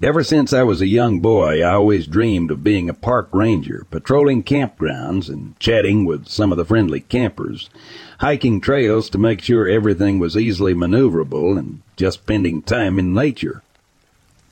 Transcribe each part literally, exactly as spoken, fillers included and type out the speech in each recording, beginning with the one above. Ever since I was a young boy, I always dreamed of being a park ranger, patrolling campgrounds and chatting with some of the friendly campers, hiking trails to make sure everything was easily maneuverable, and just spending time in nature.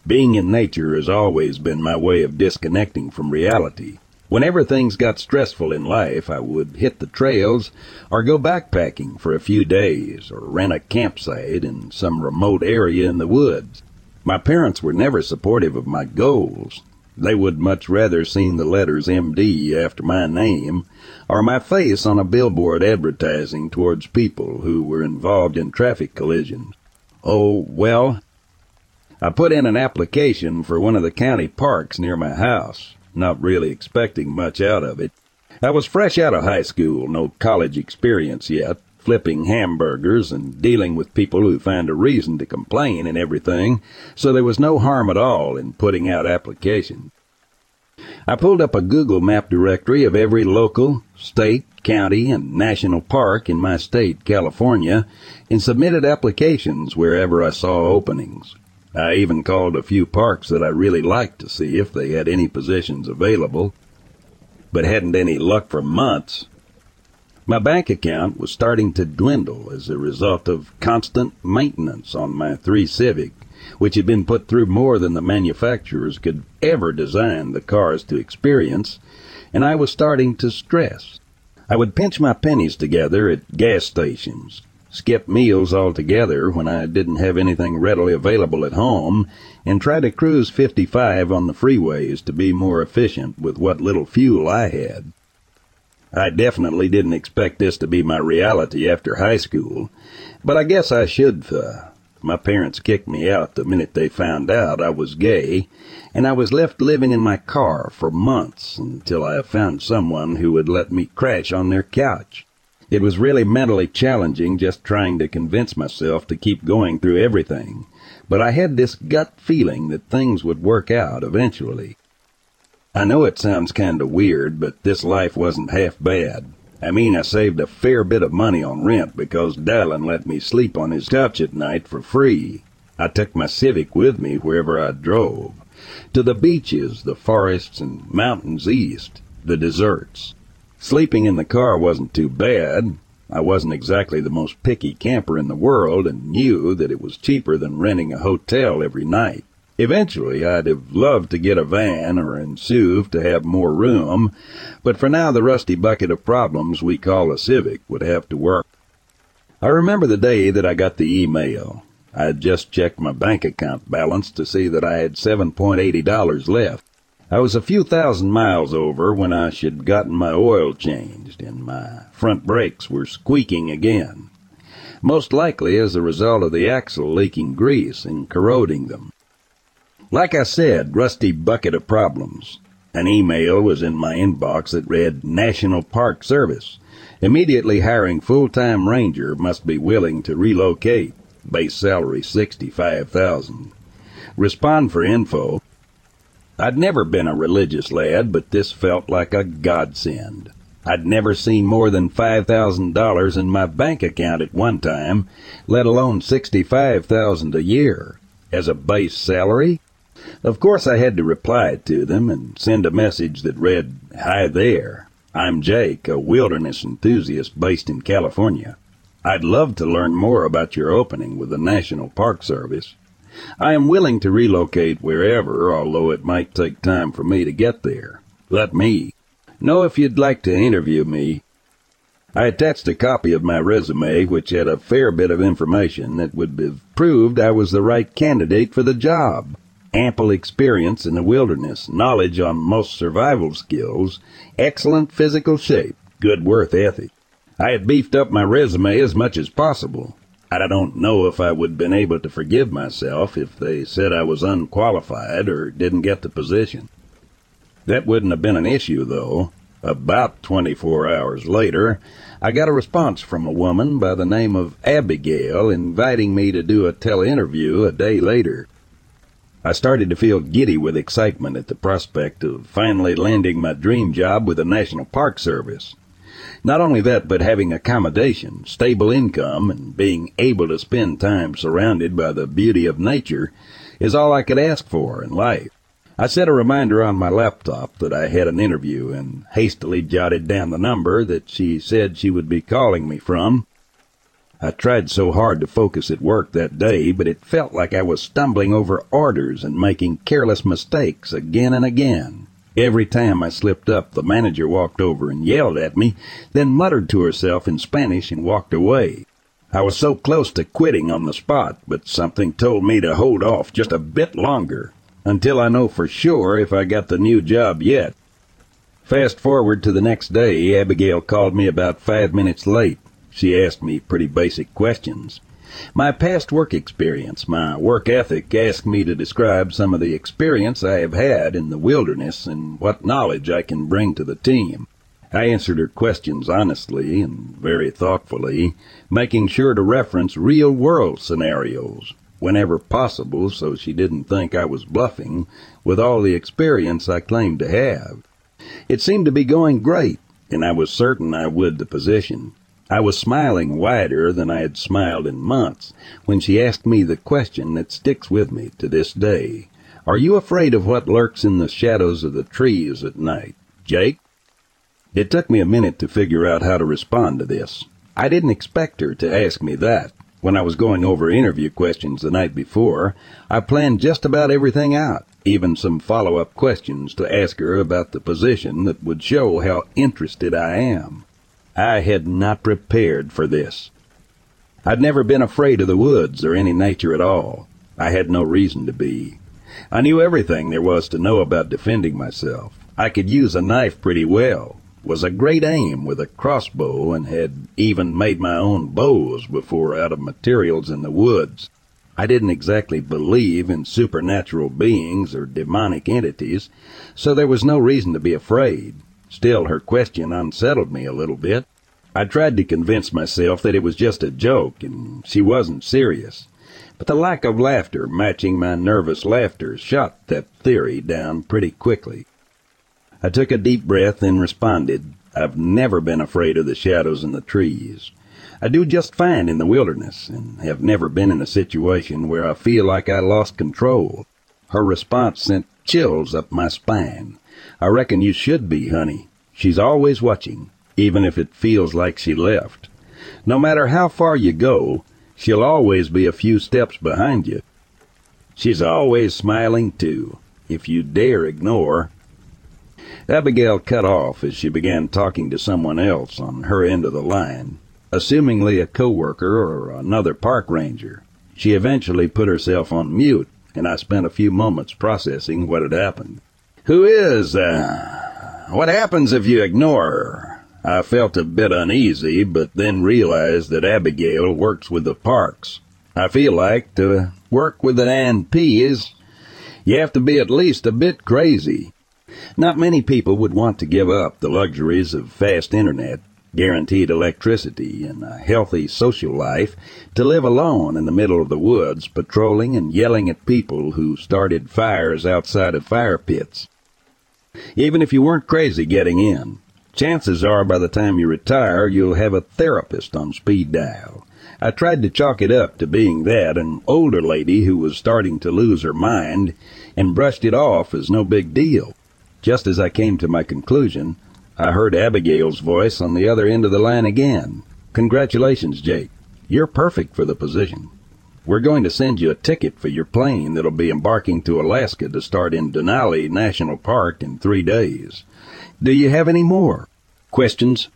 Being in nature has always been my way of disconnecting from reality. Whenever things got stressful in life, I would hit the trails or go backpacking for a few days or rent a campsite in some remote area in the woods. My parents were never supportive of my goals. They would much rather see the letters M D after my name or my face on a billboard advertising towards people who were involved in traffic collisions. Oh, well, I put in an application for one of the county parks near my house, not really expecting much out of it. I was fresh out of high school, no college experience yet, flipping hamburgers and dealing with people who find a reason to complain and everything, so there was no harm at all in putting out applications. I pulled up a Google map directory of every local, state, county, and national park in my state, California, and submitted applications wherever I saw openings. I even called a few parks that I really liked to see if they had any positions available, but hadn't any luck for months. My bank account was starting to dwindle as a result of constant maintenance on my three Civic, which had been put through more than the manufacturers could ever design the cars to experience, and I was starting to stress. I would pinch my pennies together at gas stations, skip meals altogether when I didn't have anything readily available at home, and try to cruise fifty-five on the freeways to be more efficient with what little fuel I had. I definitely didn't expect this to be my reality after high school, but I guess I should. Uh, my parents kicked me out the minute they found out I was gay, and I was left living in my car for months until I found someone who would let me crash on their couch. It was really mentally challenging just trying to convince myself to keep going through everything, but I had this gut feeling that things would work out eventually. I know it sounds kind of weird, but this life wasn't half bad. I mean, I saved a fair bit of money on rent because Dallin let me sleep on his couch at night for free. I took my Civic with me wherever I drove. To the beaches, the forests, and mountains east, the deserts. Sleeping in the car wasn't too bad. I wasn't exactly the most picky camper in the world and knew that it was cheaper than renting a hotel every night. Eventually, I'd have loved to get a van or in S U V to have more room, but for now the rusty bucket of problems we call a Civic would have to work. I remember the day that I got the email. I had just checked my bank account balance to see that I had seven dollars and eighty cents left. I was a few thousand miles over when I should gotten my oil changed, and my front brakes were squeaking again, most likely as a result of the axle leaking grease and corroding them. Like I said, rusty bucket of problems. An email was in my inbox that read, National Park Service. Immediately hiring full-time ranger must be willing to relocate. Base salary sixty-five thousand dollars. Respond for info. I'd never been a religious lad, but this felt like a godsend. I'd never seen more than five thousand dollars in my bank account at one time, let alone sixty-five thousand dollars a year. As a base salary? Of course I had to reply to them and send a message that read, Hi there, I'm Jake, a wilderness enthusiast based in California. I'd love to learn more about your opening with the National Park Service. I am willing to relocate wherever, although it might take time for me to get there. Let me know if you'd like to interview me. I attached a copy of my resume, which had a fair bit of information that would have proved I was the right candidate for the job. Ample experience in the wilderness, knowledge on most survival skills, excellent physical shape, good work ethic. I had beefed up my resume as much as possible. I don't know if I would have been able to forgive myself if they said I was unqualified or didn't get the position. That wouldn't have been an issue, though. About twenty-four hours later, I got a response from a woman by the name of Abigail inviting me to do a tele-interview a day later. I started to feel giddy with excitement at the prospect of finally landing my dream job with the National Park Service. Not only that, but having accommodation, stable income, and being able to spend time surrounded by the beauty of nature is all I could ask for in life. I set a reminder on my laptop that I had an interview and hastily jotted down the number that she said she would be calling me from. I tried so hard to focus at work that day, but it felt like I was stumbling over orders and making careless mistakes again and again. Every time I slipped up, the manager walked over and yelled at me, then muttered to herself in Spanish and walked away. I was so close to quitting on the spot, but something told me to hold off just a bit longer, until I know for sure if I got the new job yet. Fast forward to the next day, Abigail called me about five minutes late. She asked me pretty basic questions. My past work experience, my work ethic, asked me to describe some of the experience I have had in the wilderness and what knowledge I can bring to the team. I answered her questions honestly and very thoughtfully, making sure to reference real-world scenarios whenever possible so she didn't think I was bluffing with all the experience I claimed to have. It seemed to be going great, and I was certain I would the position. I was smiling wider than I had smiled in months when she asked me the question that sticks with me to this day. Are you afraid of what lurks in the shadows of the trees at night, Jake? It took me a minute to figure out how to respond to this. I didn't expect her to ask me that. When I was going over interview questions the night before, I planned just about everything out, even some follow-up questions to ask her about the position that would show how interested I am. I had not prepared for this. I'd never been afraid of the woods or any nature at all. I had no reason to be. I knew everything there was to know about defending myself. I could use a knife pretty well, was a great aim with a crossbow, and had even made my own bows before out of materials in the woods. I didn't exactly believe in supernatural beings or demonic entities, so there was no reason to be afraid. Still, her question unsettled me a little bit. I tried to convince myself that it was just a joke and she wasn't serious, but the lack of laughter matching my nervous laughter shot that theory down pretty quickly. I took a deep breath and responded, I've never been afraid of the shadows in the trees. I do just fine in the wilderness, and have never been in a situation where I feel like I lost control. Her response sent chills up my spine. I reckon you should be, honey. She's always watching, even if it feels like she left. No matter how far you go, she'll always be a few steps behind you. She's always smiling, too, if you dare ignore. Abigail cut off as she began talking to someone else on her end of the line, assumingly a co-worker or another park ranger. She eventually put herself on mute, and I spent a few moments processing what had happened. Who is, uh, what happens if you ignore her? I felt a bit uneasy, but then realized that Abigail works with the parks. I feel like to work with an A N P is, you have to be at least a bit crazy. Not many people would want to give up the luxuries of fast internet, guaranteed electricity, and a healthy social life to live alone in the middle of the woods, patrolling and yelling at people who started fires outside of fire pits. Even if you weren't crazy getting in, chances are by the time you retire, you'll have a therapist on speed dial. I tried to chalk it up to being that, an older lady who was starting to lose her mind, and brushed it off as no big deal. Just as I came to my conclusion, I heard Abigail's voice on the other end of the line again. Congratulations, Jake. You're perfect for the position. We're going to send you a ticket for your plane that'll be embarking to Alaska to start in Denali National Park in three days. Do you have any more questions?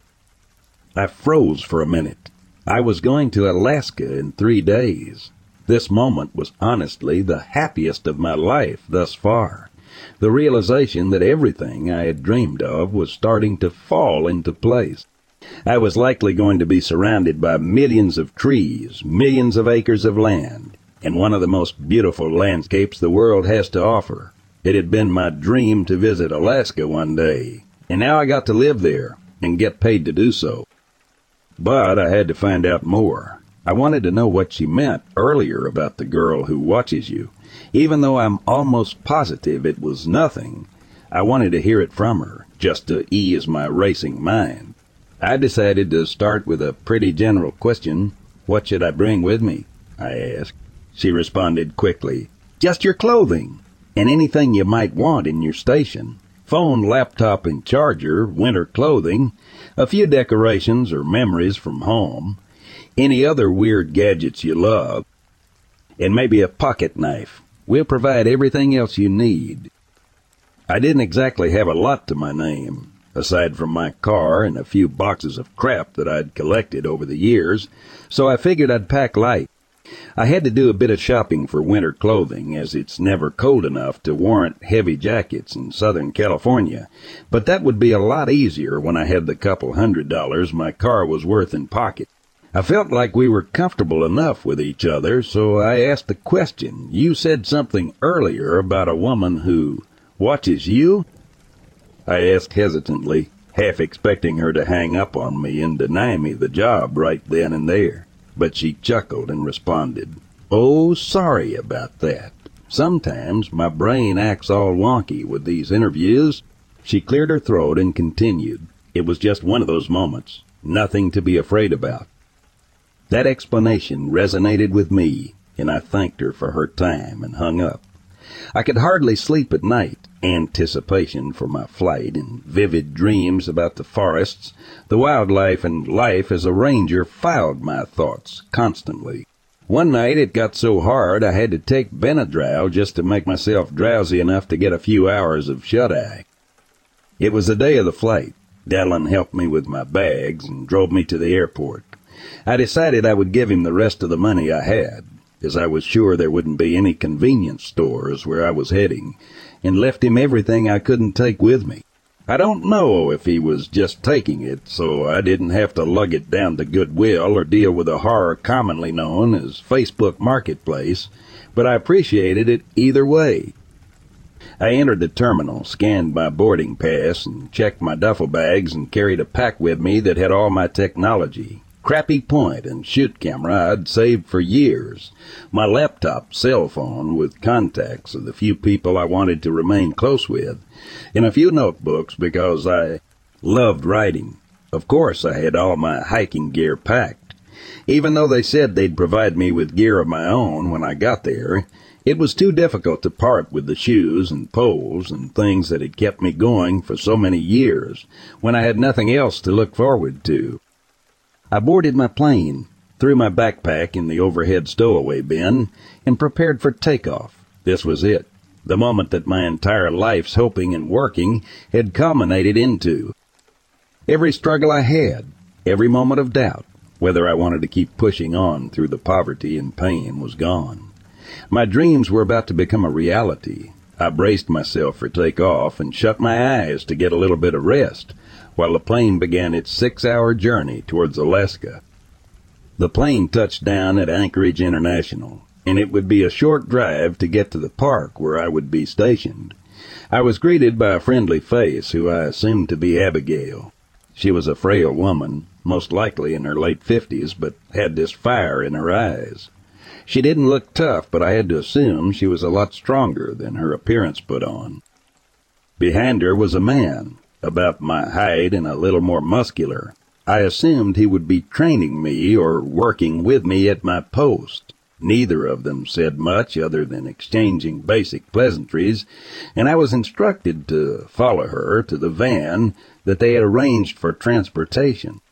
I froze for a minute. I was going to Alaska in three days. This moment was honestly the happiest of my life thus far. The realization that everything I had dreamed of was starting to fall into place. I was likely going to be surrounded by millions of trees, millions of acres of land, and one of the most beautiful landscapes the world has to offer. It had been my dream to visit Alaska one day, and now I got to live there and get paid to do so. But I had to find out more. I wanted to know what she meant earlier about the girl who watches you. Even though I'm almost positive it was nothing, I wanted to hear it from her, just to ease my racing mind. I decided to start with a pretty general question. What should I bring with me? I asked. She responded quickly, just your clothing, and anything you might want in your station. Phone, laptop, and charger, winter clothing, a few decorations or memories from home, any other weird gadgets you love, and maybe a pocket knife. We'll provide everything else you need. I didn't exactly have a lot to my name, aside from my car and a few boxes of crap that I'd collected over the years, so I figured I'd pack light. I had to do a bit of shopping for winter clothing, as it's never cold enough to warrant heavy jackets in Southern California, but that would be a lot easier when I had the couple hundred dollars my car was worth in pocket. I felt like we were comfortable enough with each other, so I asked the question. You said something earlier about a woman who watches you? I asked hesitantly, half expecting her to hang up on me and deny me the job right then and there. But she chuckled and responded, oh, sorry about that. Sometimes my brain acts all wonky with these interviews. She cleared her throat and continued. It was just one of those moments. Nothing to be afraid about. That explanation resonated with me, and I thanked her for her time and hung up. I could hardly sleep at night, anticipation for my flight and vivid dreams about the forests, the wildlife, and life as a ranger fouled my thoughts constantly. One night it got so hard I had to take Benadryl just to make myself drowsy enough to get a few hours of shut-eye. It was the day of the flight. Dallin helped me with my bags and drove me to the airport. I decided I would give him the rest of the money I had, as I was sure there wouldn't be any convenience stores where I was heading, and left him everything I couldn't take with me. I don't know if he was just taking it, so I didn't have to lug it down to Goodwill or deal with a horror commonly known as Facebook Marketplace, but I appreciated it either way. I entered the terminal, scanned my boarding pass, and checked my duffel bags, and carried a pack with me that had all my technology. crappy point and shoot camera I'd saved for years, my laptop cell phone with contacts of the few people I wanted to remain close with, and a few notebooks because I loved writing. Of course, I had all my hiking gear packed. Even though they said they'd provide me with gear of my own when I got there, it was too difficult to part with the shoes and poles and things that had kept me going for so many years, when I had nothing else to look forward to. I boarded my plane, threw my backpack in the overhead stowaway bin, and prepared for takeoff. This was it, the moment that my entire life's hoping and working had culminated into. Every struggle I had, every moment of doubt, whether I wanted to keep pushing on through the poverty and pain, was gone. My dreams were about to become a reality. I braced myself for takeoff and shut my eyes to get a little bit of rest while the plane began its six-hour journey towards Alaska. The plane touched down at Anchorage International, and it would be a short drive to get to the park where I would be stationed. I was greeted by a friendly face who I assumed to be Abigail. She was a frail woman, most likely in her late fifties, but had this fire in her eyes. She didn't look tough, but I had to assume she was a lot stronger than her appearance put on. Behind her was a man, about my height and a little more muscular. I assumed he would be training me or working with me at my post. Neither of them said much other than exchanging basic pleasantries, and I was instructed to follow her to the van that they had arranged for transportation.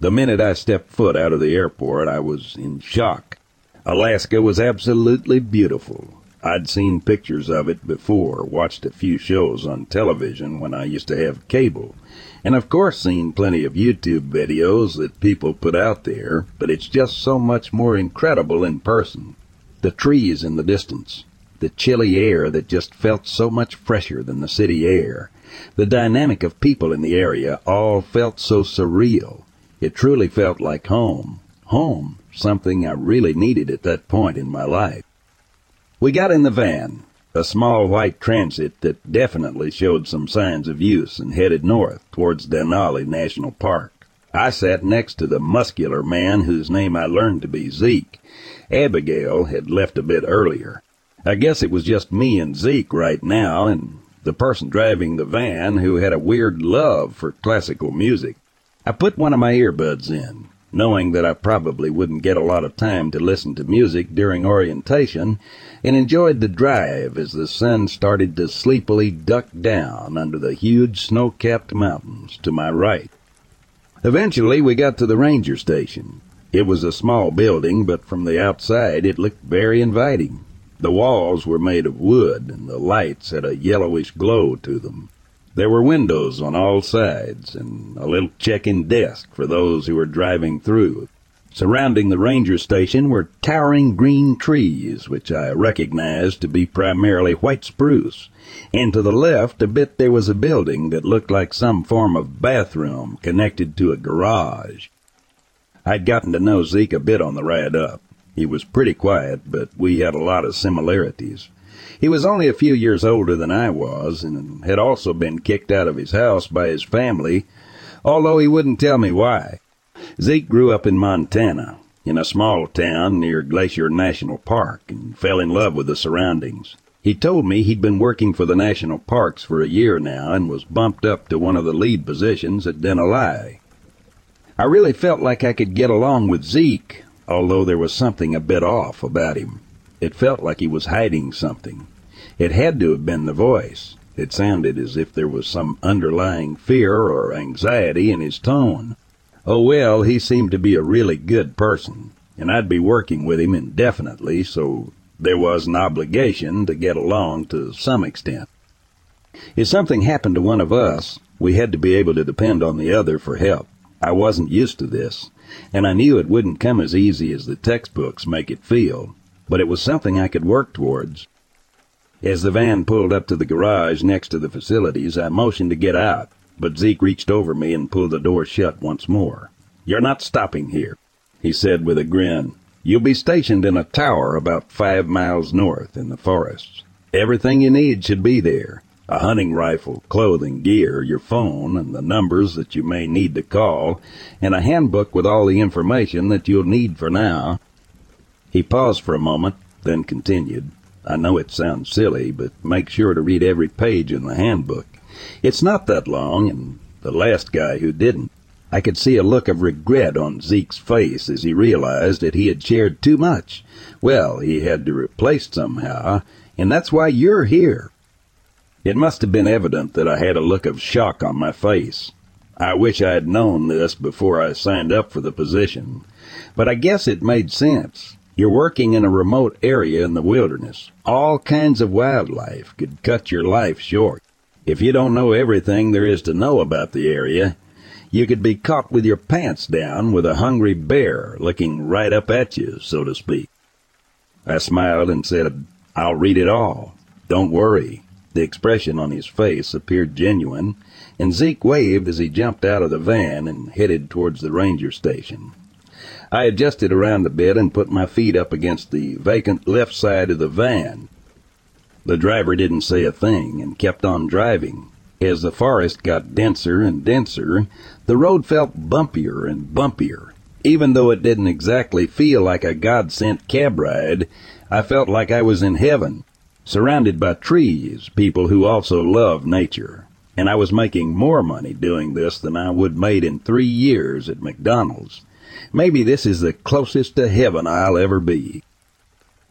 The minute I stepped foot out of the airport, I was in shock. Alaska was absolutely beautiful. I'd seen pictures of it before, watched a few shows on television when I used to have cable, and of course seen plenty of YouTube videos that people put out there, but it's just so much more incredible in person. The trees in the distance, the chilly air that just felt so much fresher than the city air, the dynamic of people in the area all felt so surreal. It truly felt like home. Home, something I really needed at that point in my life. We got in the van, a small white transit that definitely showed some signs of use, and headed north towards Denali National Park. I sat next to the muscular man whose name I learned to be Zeke. Abigail had left a bit earlier. I guess it was just me and Zeke right now, and the person driving the van who had a weird love for classical music. I put one of my earbuds in, knowing that I probably wouldn't get a lot of time to listen to music during orientation, and enjoyed the drive as the sun started to sleepily duck down under the huge snow-capped mountains to my right. Eventually we got to the ranger station. It was a small building, but from the outside it looked very inviting. The walls were made of wood, and the lights had a yellowish glow to them. There were windows on all sides and a little check-in desk for those who were driving through. Surrounding the ranger station were towering green trees, which I recognized to be primarily white spruce, and to the left a bit there was a building that looked like some form of bathroom connected to a garage. I'd gotten to know Zeke a bit on the ride up. He was pretty quiet, but we had a lot of similarities. He was only a few years older than I was, and had also been kicked out of his house by his family, although he wouldn't tell me why. Zeke grew up in Montana, in a small town near Glacier National Park, and fell in love with the surroundings. He told me he'd been working for the national parks for a year now and was bumped up to one of the lead positions at Denali. I really felt like I could get along with Zeke, although there was something a bit off about him. It felt like he was hiding something. It had to have been the voice. It sounded as if there was some underlying fear or anxiety in his tone. Oh well, he seemed to be a really good person, and I'd be working with him indefinitely, so there was an obligation to get along to some extent. If something happened to one of us, we had to be able to depend on the other for help. I wasn't used to this, and I knew it wouldn't come as easy as the textbooks make it feel. But it was something I could work towards. As the van pulled up to the garage next to the facilities, I motioned to get out, but Zeke reached over me and pulled the door shut once more. "You're not stopping here," he said with a grin. "You'll be stationed in a tower about five miles north in the forests. Everything you need should be there. a hunting rifle, clothing, gear, your phone, and the numbers that you may need to call, and a handbook with all the information that you'll need for now. He paused for a moment, then continued, I know it sounds silly, but make sure to read every page in the handbook. It's not that long, and the last guy who didn't. I could see a look of regret on Zeke's face as he realized that he had shared too much. Well, he had to replace somehow, and that's why you're here. It must have been evident that I had a look of shock on my face. I wish I had known this before I signed up for the position, but I guess it made sense. You're working in a remote area in the wilderness. All kinds of wildlife could cut your life short. If you don't know everything there is to know about the area, you could be caught with your pants down with a hungry bear looking right up at you, so to speak. I smiled and said, I'll read it all. Don't worry. The expression on his face appeared genuine, and Zeke waved as he jumped out of the van and headed towards the ranger station. I adjusted around a bit and put my feet up against the vacant left side of the van. The driver didn't say a thing and kept on driving. As the forest got denser and denser, the road felt bumpier and bumpier. Even though it didn't exactly feel like a God-sent cab ride, I felt like I was in heaven, surrounded by trees, people who also love nature. And I was making more money doing this than I would made in three years at McDonald's. Maybe this is the closest to heaven I'll ever be.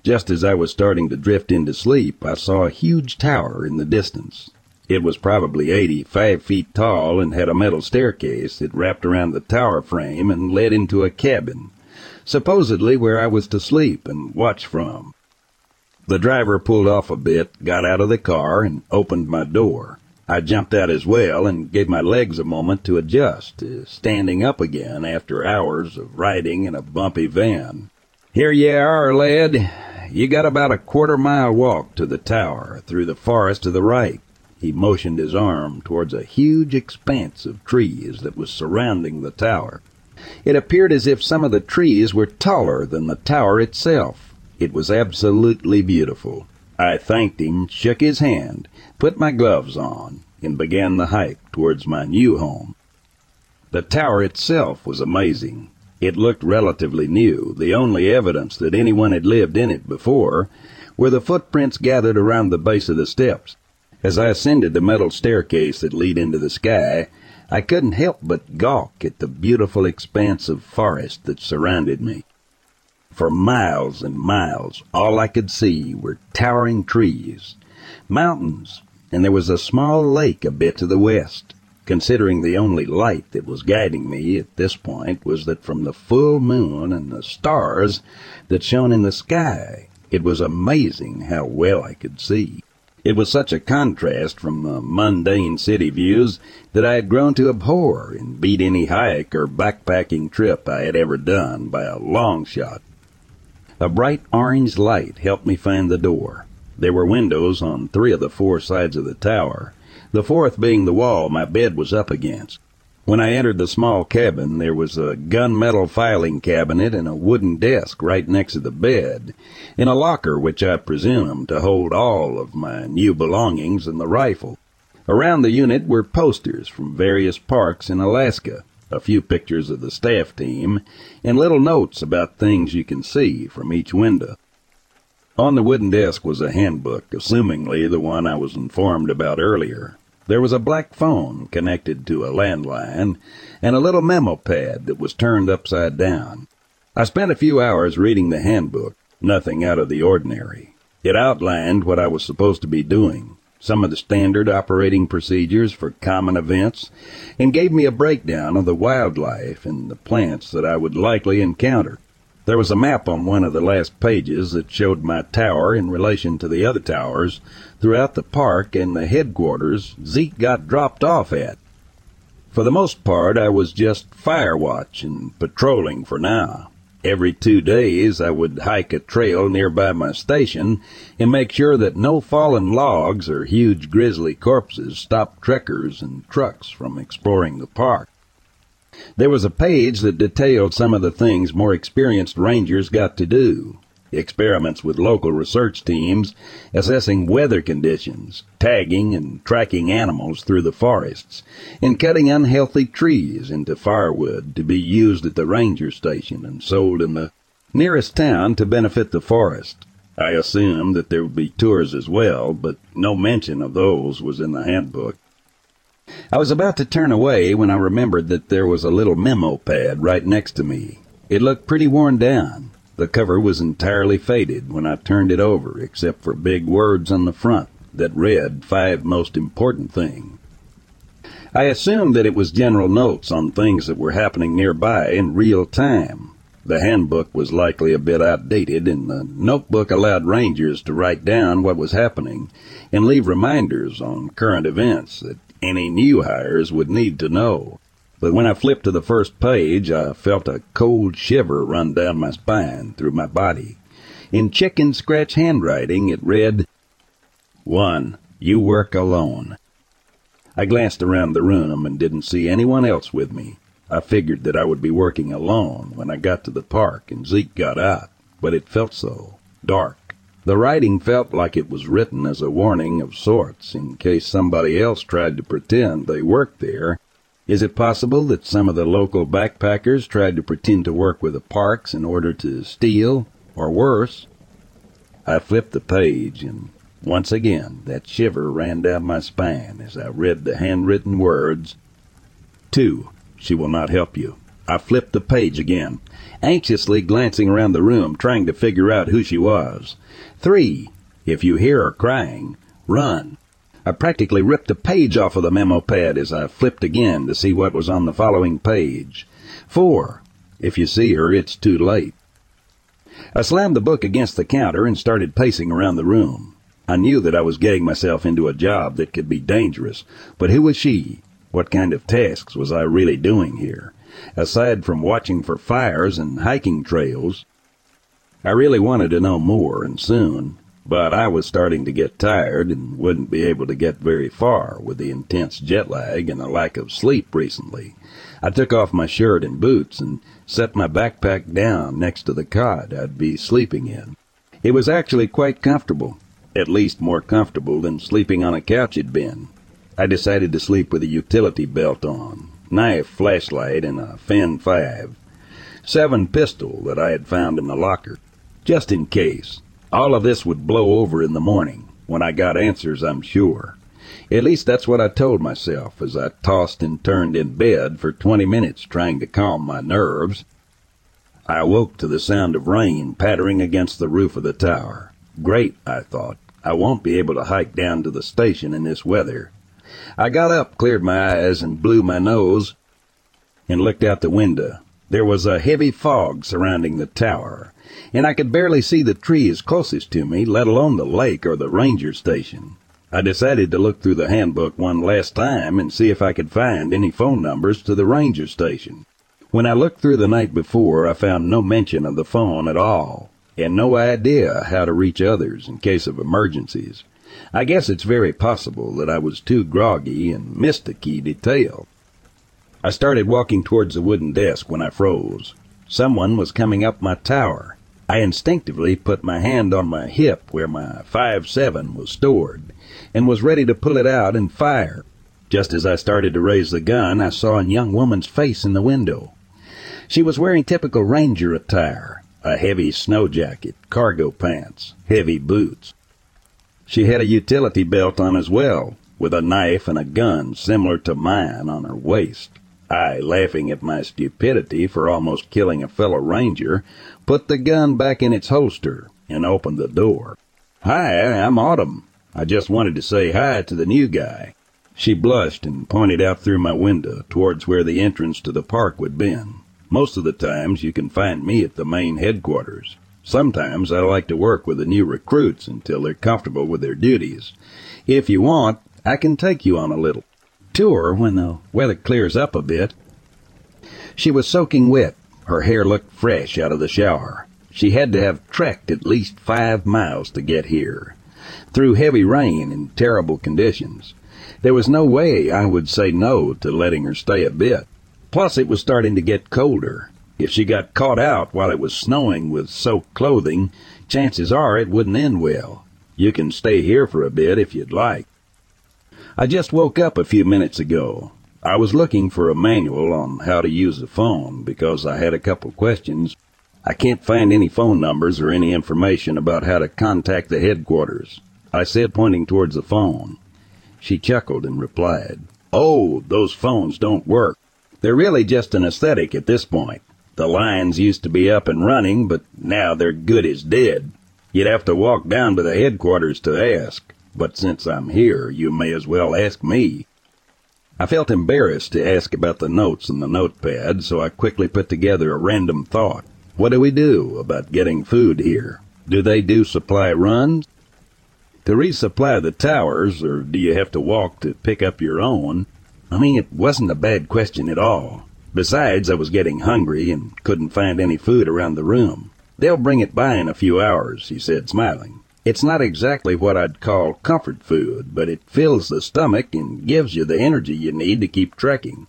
Just as I was starting to drift into sleep, I saw a huge tower in the distance. It was probably eighty-five feet tall and had a metal staircase that wrapped around the tower frame and led into a cabin, supposedly where I was to sleep and watch from. The driver pulled off a bit, got out of the car, and opened my door. I jumped out as well and gave my legs a moment to adjust to standing up again after hours of riding in a bumpy van. Here you are, lad. You got about a quarter-mile walk to the tower through the forest to the right. He motioned his arm towards a huge expanse of trees that was surrounding the tower. It appeared as if some of the trees were taller than the tower itself. It was absolutely beautiful. I thanked him, shook his hand, put my gloves on, and began the hike towards my new home. The tower itself was amazing. It looked relatively new. The only evidence that anyone had lived in it before were the footprints gathered around the base of the steps. As I ascended the metal staircase that lead into the sky, I couldn't help but gawk at the beautiful expanse of forest that surrounded me. For miles and miles, all I could see were towering trees, mountains, and there was a small lake a bit to the west. Considering the only light that was guiding me at this point was that from the full moon and the stars that shone in the sky, it was amazing how well I could see. It was such a contrast from the mundane city views that I had grown to abhor and beat any hike or backpacking trip I had ever done by a long shot. A bright orange light helped me find the door. There were windows on three of the four sides of the tower, the fourth being the wall my bed was up against. When I entered the small cabin, there was a gunmetal filing cabinet and a wooden desk right next to the bed, and a locker which I presumed to hold all of my new belongings and the rifle. Around the unit were posters from various parks in Alaska, a few pictures of the staff team, and little notes about things you can see from each window. On the wooden desk was a handbook, assumingly the one I was informed about earlier. There was a black phone connected to a landline and a little memo pad that was turned upside down. I spent a few hours reading the handbook, nothing out of the ordinary. It outlined what I was supposed to be doing, some of the standard operating procedures for common events, and gave me a breakdown of the wildlife and the plants that I would likely encounter. There was a map on one of the last pages that showed my tower in relation to the other towers throughout the park and the headquarters Zeke got dropped off at. For the most part, I was just firewatch and patrolling for now. Every two days, I would hike a trail nearby my station and make sure that no fallen logs or huge grizzly corpses stopped trekkers and trucks from exploring the park. There was a page that detailed some of the things more experienced rangers got to do. experiments with local research teams, assessing weather conditions, tagging and tracking animals through the forests, and cutting unhealthy trees into firewood to be used at the ranger station and sold in the nearest town to benefit the forest. I assumed that there would be tours as well, but no mention of those was in the handbook. I was about to turn away when I remembered that there was a little memo pad right next to me. It looked pretty worn down. The cover was entirely faded when I turned it over, except for big words on the front that read five most important things. I assumed that it was general notes on things that were happening nearby in real time. The handbook was likely a bit outdated, and the notebook allowed rangers to write down what was happening and leave reminders on current events that any new hires would need to know. But when I flipped to the first page, I felt a cold shiver run down my spine through my body. In chicken scratch handwriting, it read, one. You work alone. I glanced around the room and didn't see anyone else with me. I figured that I would be working alone when I got to the park and Zeke got out, but it felt so dark. The writing felt like it was written as a warning of sorts in case somebody else tried to pretend they worked there. Is it possible that some of the local backpackers tried to pretend to work with the parks in order to steal, or worse? I flipped the page, and once again that shiver ran down my spine as I read the handwritten words, two. She will not help you. I flipped the page again, anxiously glancing around the room, trying to figure out who she was. Three. If you hear her crying, run. I practically ripped a page off of the memo pad as I flipped again to see what was on the following page. Four. If you see her, it's too late. I slammed the book against the counter and started pacing around the room. I knew that I was getting myself into a job that could be dangerous, but who was she? What kind of tasks was I really doing here? Aside from watching for fires and hiking trails, I really wanted to know more, and soon, but I was starting to get tired and wouldn't be able to get very far with the intense jet lag and the lack of sleep recently. I took off my shirt and boots and set my backpack down next to the cot I'd be sleeping in. It was actually quite comfortable, at least more comfortable than sleeping on a couch had been. I decided to sleep with a utility belt on, knife, flashlight, and a Fin five, seven pistol that I had found in the locker, just in case. All of this would blow over in the morning, when I got answers, I'm sure. At least that's what I told myself as I tossed and turned in bed for twenty minutes trying to calm my nerves. I awoke to the sound of rain pattering against the roof of the tower. Great, I thought. I won't be able to hike down to the station in this weather. I got up, cleared my eyes, and blew my nose, and looked out the window. There was a heavy fog surrounding the tower, and I could barely see the trees closest to me, let alone the lake or the ranger station. I decided to look through the handbook one last time and see if I could find any phone numbers to the ranger station. When I looked through the night before, I found no mention of the phone at all, and no idea how to reach others in case of emergencies. I guess it's very possible that I was too groggy and missed the key detail. I started walking towards the wooden desk when I froze. Someone was coming up my tower. I instinctively put my hand on my hip where my five seven was stored and was ready to pull it out and fire. Just as I started to raise the gun, I saw a young woman's face in the window. She was wearing typical ranger attire, a heavy snow jacket, cargo pants, heavy boots. She had a utility belt on as well, with a knife and a gun similar to mine on her waist. I, laughing at my stupidity for almost killing a fellow ranger, put the gun back in its holster and opened the door. "Hi, I'm Autumn. I just wanted to say hi to the new guy." She blushed and pointed out through my window towards where the entrance to the park would be. Most of the times you can find me at the main headquarters. Sometimes I like to work with the new recruits until they're comfortable with their duties. If you want, I can take you on a little tour when the weather clears up a bit. She was soaking wet. Her hair looked fresh out of the shower. She had to have trekked at least five miles to get here, through heavy rain and terrible conditions. There was no way I would say no to letting her stay a bit. Plus, it was starting to get colder. If she got caught out while it was snowing with soaked clothing, chances are it wouldn't end well. You can stay here for a bit if you'd like. I just woke up a few minutes ago. I was looking for a manual on how to use a phone because I had a couple questions. I can't find any phone numbers or any information about how to contact the headquarters, I said, pointing towards the phone. She chuckled and replied, "Oh, those phones don't work. They're really just an aesthetic at this point. The lines used to be up and running, but now they're good as dead. You'd have to walk down to the headquarters to ask, but since I'm here, you may as well ask me." I felt embarrassed to ask about the notes and the notepad, so I quickly put together a random thought. What do we do about getting food here? Do they do supply runs? To resupply the towers, or do you have to walk to pick up your own? I mean, it wasn't a bad question at all. Besides, I was getting hungry and couldn't find any food around the room. "They'll bring it by in a few hours," he said, smiling. "It's not exactly what I'd call comfort food, but it fills the stomach and gives you the energy you need to keep trekking."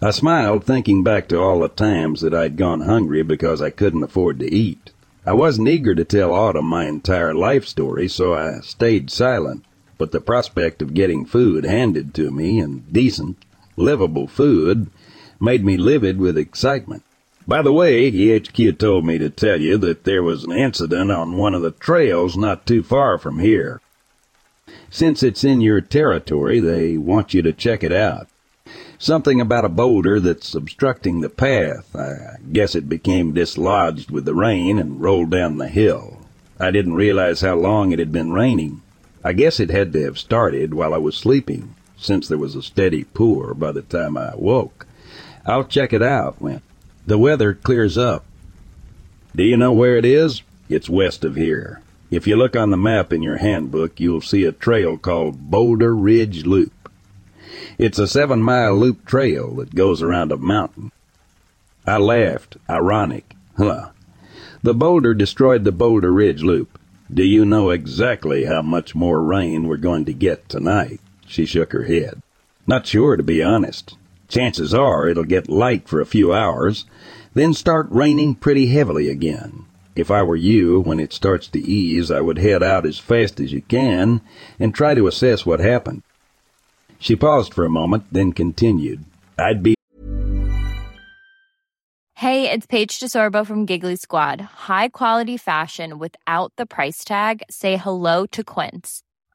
I smiled, thinking back to all the times that I'd gone hungry because I couldn't afford to eat. I wasn't eager to tell Autumn my entire life story, so I stayed silent, but the prospect of getting food handed to me, and decent, livable food, made me livid with excitement. "By the way, E H Q told me to tell you that there was an incident on one of the trails not too far from here. Since it's in your territory, they want you to check it out. Something about a boulder that's obstructing the path. I guess it became dislodged with the rain and rolled down the hill. I didn't realize how long it had been raining. I guess it had to have started while I was sleeping, since there was a steady pour by the time I woke. I'll check it out when the weather clears up." "Do you know where it is? It's west of here. If you look on the map in your handbook, you'll see a trail called Boulder Ridge Loop. It's a seven-mile loop trail that goes around a mountain." I laughed. Ironic. Huh. "The boulder destroyed the Boulder Ridge Loop. Do you know exactly how much more rain we're going to get tonight?" She shook her head. "Not sure, to be honest. Chances are it'll get light for a few hours, then start raining pretty heavily again. If I were you, when it starts to ease, I would head out as fast as you can and try to assess what happened." She paused for a moment, then continued, I'd be... Hey, it's Paige DeSorbo from Giggly Squad. High quality fashion without the price tag. Say hello to Quince.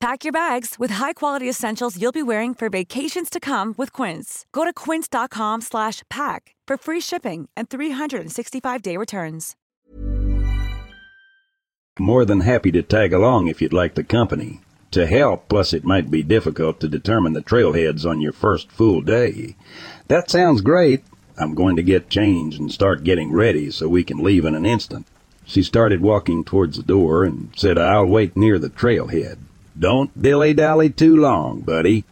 Pack your bags with high-quality essentials you'll be wearing for vacations to come with Quince. Go to quince.com slash pack for free shipping and three hundred sixty-five day returns. More than happy to tag along if you'd like the company. To help, plus it might be difficult to determine the trailheads on your first full day. That sounds great. I'm going to get changed and start getting ready so we can leave in an instant. She started walking towards the door and said, I'll wait near the trailhead. Don't dilly-dally too long, buddy.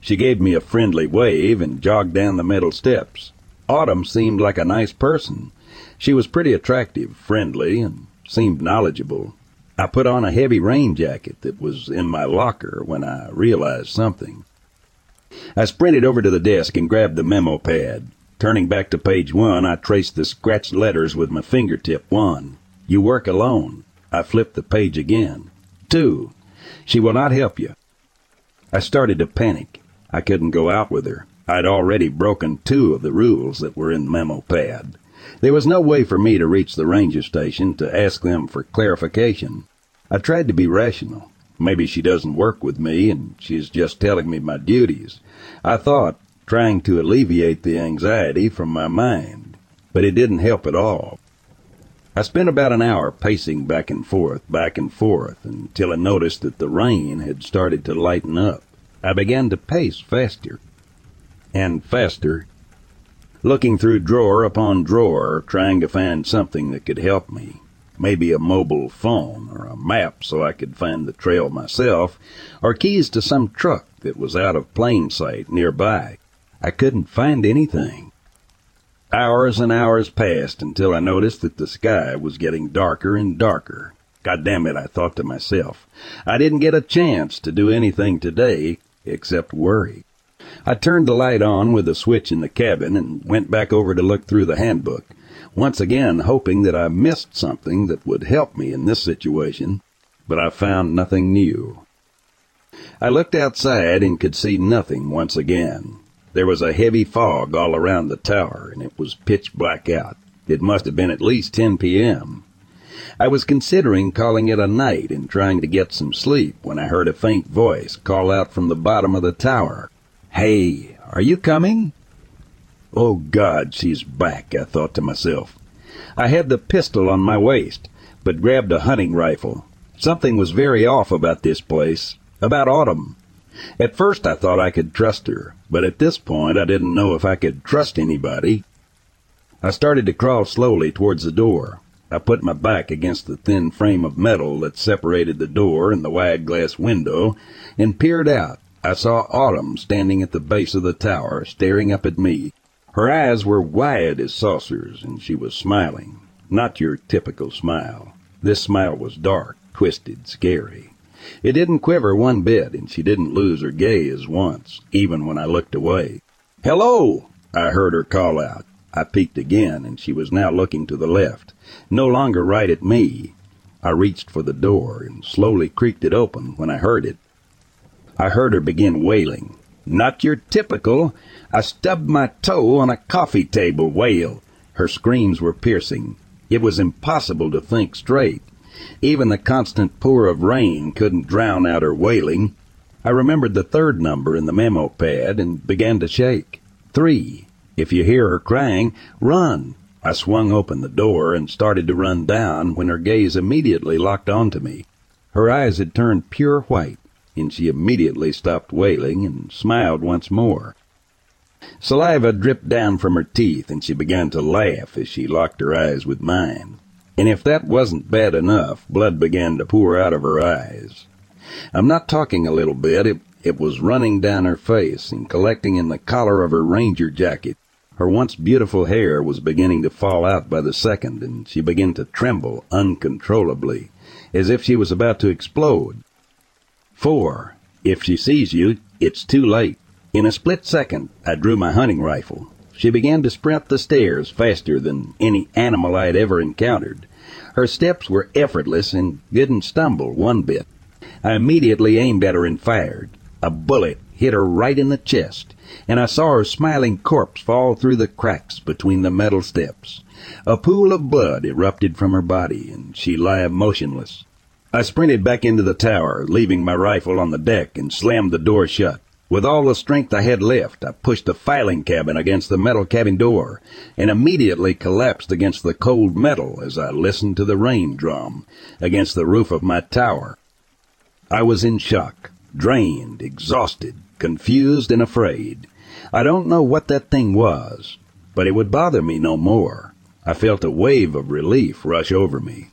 She gave me a friendly wave and jogged down the metal steps. Autumn seemed like a nice person. She was pretty attractive, friendly, and seemed knowledgeable. I put on a heavy rain jacket that was in my locker when I realized something. I sprinted over to the desk and grabbed the memo pad. Turning back to page one, I traced the scratched letters with my fingertip. One, you work alone. I flipped the page again. Two, she will not help you. I started to panic. I couldn't go out with her. I'd already broken two of the rules that were in the memo pad. There was no way for me to reach the ranger station to ask them for clarification. I tried to be rational. Maybe she doesn't work with me, and she's just telling me my duties, I thought, trying to alleviate the anxiety from my mind. But it didn't help at all. I spent about an hour pacing back and forth, back and forth, until I noticed that the rain had started to lighten up. I began to pace faster and faster, looking through drawer upon drawer, trying to find something that could help me. Maybe a mobile phone or a map so I could find the trail myself, or keys to some truck that was out of plain sight nearby. I couldn't find anything. Hours and hours passed until I noticed that the sky was getting darker and darker. God damn it, I thought to myself. I didn't get a chance to do anything today except worry. I turned the light on with a switch in the cabin and went back over to look through the handbook, once again hoping that I missed something that would help me in this situation, but I found nothing new. I looked outside and could see nothing once again. There was a heavy fog all around the tower, and it was pitch black out. It must have been at least ten p.m. I was considering calling it a night and trying to get some sleep when I heard a faint voice call out from the bottom of the tower, "Hey, are you coming?" Oh, God, she's back, I thought to myself. I had the pistol on my waist, but grabbed a hunting rifle. Something was very off about this place, about Autumn. At first I thought I could trust her, but at this point I didn't know if I could trust anybody. I started to crawl slowly towards the door. I put my back against the thin frame of metal that separated the door and the wide glass window, and peered out. I saw Autumn standing at the base of the tower, staring up at me. Her eyes were wide as saucers, and she was smiling. Not your typical smile. This smile was dark, twisted, scary. It didn't quiver one bit, and she didn't lose her gaze once, even when I looked away. "Hello!" I heard her call out. I peeked again, and she was now looking to the left, no longer right at me. I reached for the door and slowly creaked it open when I heard it. I heard her begin wailing. "Not your typical. I stubbed my toe on a coffee table wail." Her screams were piercing. It was impossible to think straight. Even the constant pour of rain couldn't drown out her wailing. I remembered the third number in the memo pad and began to shake. Three. If you hear her crying, run. I swung open the door and started to run down when her gaze immediately locked onto me. Her eyes had turned pure white, and she immediately stopped wailing and smiled once more. Saliva dripped down from her teeth, and she began to laugh as she locked her eyes with mine. And if that wasn't bad enough, blood began to pour out of her eyes. I'm not talking a little bit. It, it was running down her face and collecting in the collar of her ranger jacket. Her once beautiful hair was beginning to fall out by the second, and she began to tremble uncontrollably, as if she was about to explode. Four. If she sees you, it's too late. In a split second, I drew my hunting rifle. She began to sprint the stairs faster than any animal I had ever encountered. Her steps were effortless and didn't stumble one bit. I immediately aimed at her and fired. A bullet hit her right in the chest, and I saw her smiling corpse fall through the cracks between the metal steps. A pool of blood erupted from her body, and she lay motionless. I sprinted back into the tower, leaving my rifle on the deck, and slammed the door shut. With all the strength I had left, I pushed the filing cabin against the metal cabin door and immediately collapsed against the cold metal as I listened to the rain drum against the roof of my tower. I was in shock, drained, exhausted, confused, and afraid. I don't know what that thing was, but it would bother me no more. I felt a wave of relief rush over me.